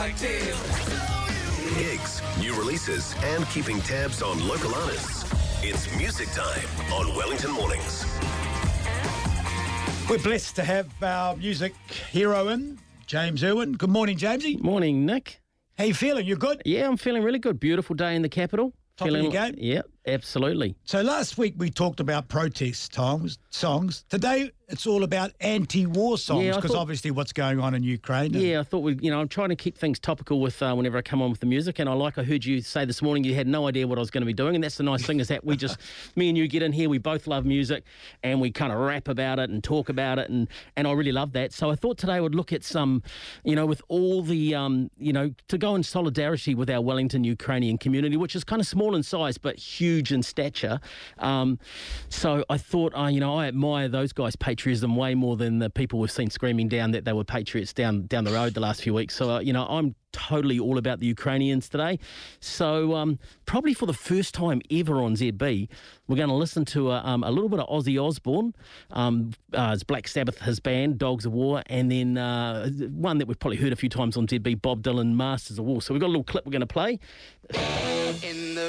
like this. Gigs, new releases, and keeping tabs on local artists. It's music time on Wellington Mornings. We're blessed to have our music hero in, James Irwin. Good morning, Jamesy. Morning, Nick. How you feeling? You good? Yeah, I'm feeling really good. Beautiful day in the capital. Top feeling of your game? Yeah, absolutely. So last week we talked about protest songs. Today it's all about anti-war songs because obviously what's going on in Ukraine. Yeah, I thought we, I'm trying to keep things topical with whenever I come on with the music. And I heard you say this morning you had no idea what I was going to be doing. And that's the nice thing is that we just, me and you get in here, we both love music and we kind of rap about it and talk about it. And I really love that. So I thought today I would look at some, with all the, to go in solidarity with our Wellington Ukrainian community, which is kind of small in size but huge in stature. So I thought, I admire those guys' patriotism way more than the people we've seen screaming down that they were patriots down the road the last few weeks. So, I'm totally all about the Ukrainians today. So probably for the first time ever on ZB, we're going to listen to a little bit of Ozzy Osbourne, it's Black Sabbath, his band, Dogs of War, and then one that we've probably heard a few times on ZB, Bob Dylan, Masters of War. So we've got a little clip we're going to play. In the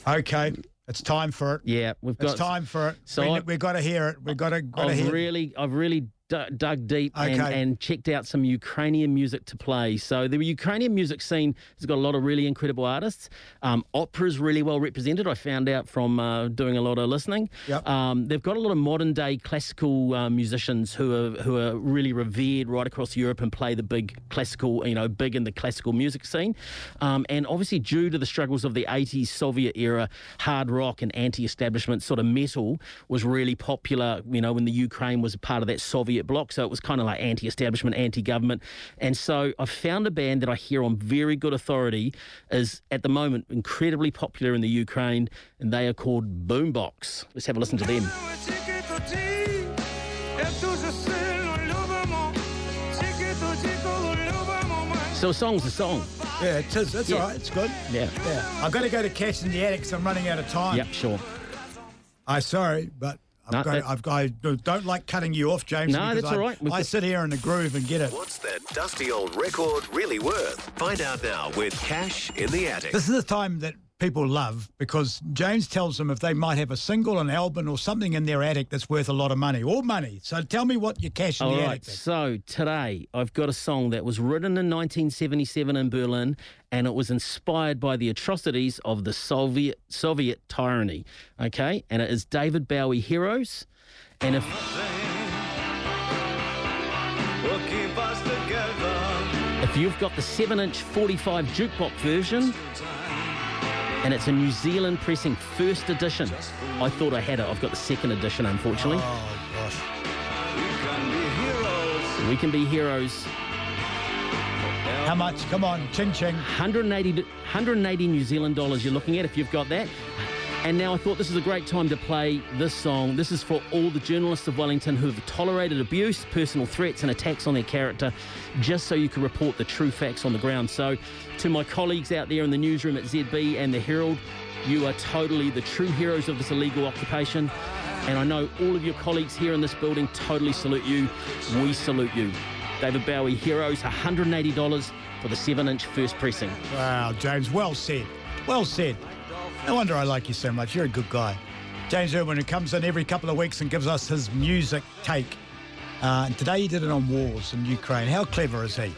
Okay, it's time for it. Yeah, we've got... It's time for it. So we've got to hear it. We've got to hear it. I've really dug deep and checked out some Ukrainian music to play. So the Ukrainian music scene has got a lot of really incredible artists. Opera's really well represented, I found out from doing a lot of listening. Yep. They've got a lot of modern-day classical musicians who are really revered right across Europe and play the big classical, big in the classical music scene. And obviously due to the struggles of the 80s Soviet era, hard rock and anti-establishment sort of metal was really popular, when the Ukraine was a part of that Soviet block, so it was kind of like anti-establishment, anti-government. And so I found a band that I hear on very good authority is, at the moment, incredibly popular in the Ukraine, and they are called Boombox. Let's have a listen to them. So a song's a song. Yeah, it is. That's all right. It's good. Yeah. I've got to go to Cats in the Attic, so I'm running out of time. Yep, sure. Sorry, but... I don't like cutting you off, James. No, that's all right. I sit here in the groove and get it. What's that dusty old record really worth? Find out now with Cash in the Attic. This is the time that people love because James tells them if they might have a single, an album or something in their attic that's worth a lot of money, or money. So tell me what your cash in the attic is. All right, so today I've got a song that was written in 1977 in Berlin, and it was inspired by the atrocities of the Soviet tyranny, okay? And it is David Bowie, Heroes. And if... We'll keep us together. If you've got the 7-inch 45 jukebox version... And it's a New Zealand pressing, first edition. I thought I had it. I've got the second edition, unfortunately. Oh, gosh. We can be heroes. How much? Come on, ching ching. 180 New Zealand dollars you're looking at if you've got that. And now I thought this is a great time to play this song. This is for all the journalists of Wellington who have tolerated abuse, personal threats and attacks on their character, just so you can report the true facts on the ground. So to my colleagues out there in the newsroom at ZB and The Herald, you are totally the true heroes of this illegal occupation. And I know all of your colleagues here in this building totally salute you. We salute you. David Bowie, Heroes, $180 for the 7-inch first pressing. Wow, James, well said. Well said. No wonder I like you so much. You're a good guy. James Irwin, who comes in every couple of weeks and gives us his music take. And today he did it on wars in Ukraine. How clever is he?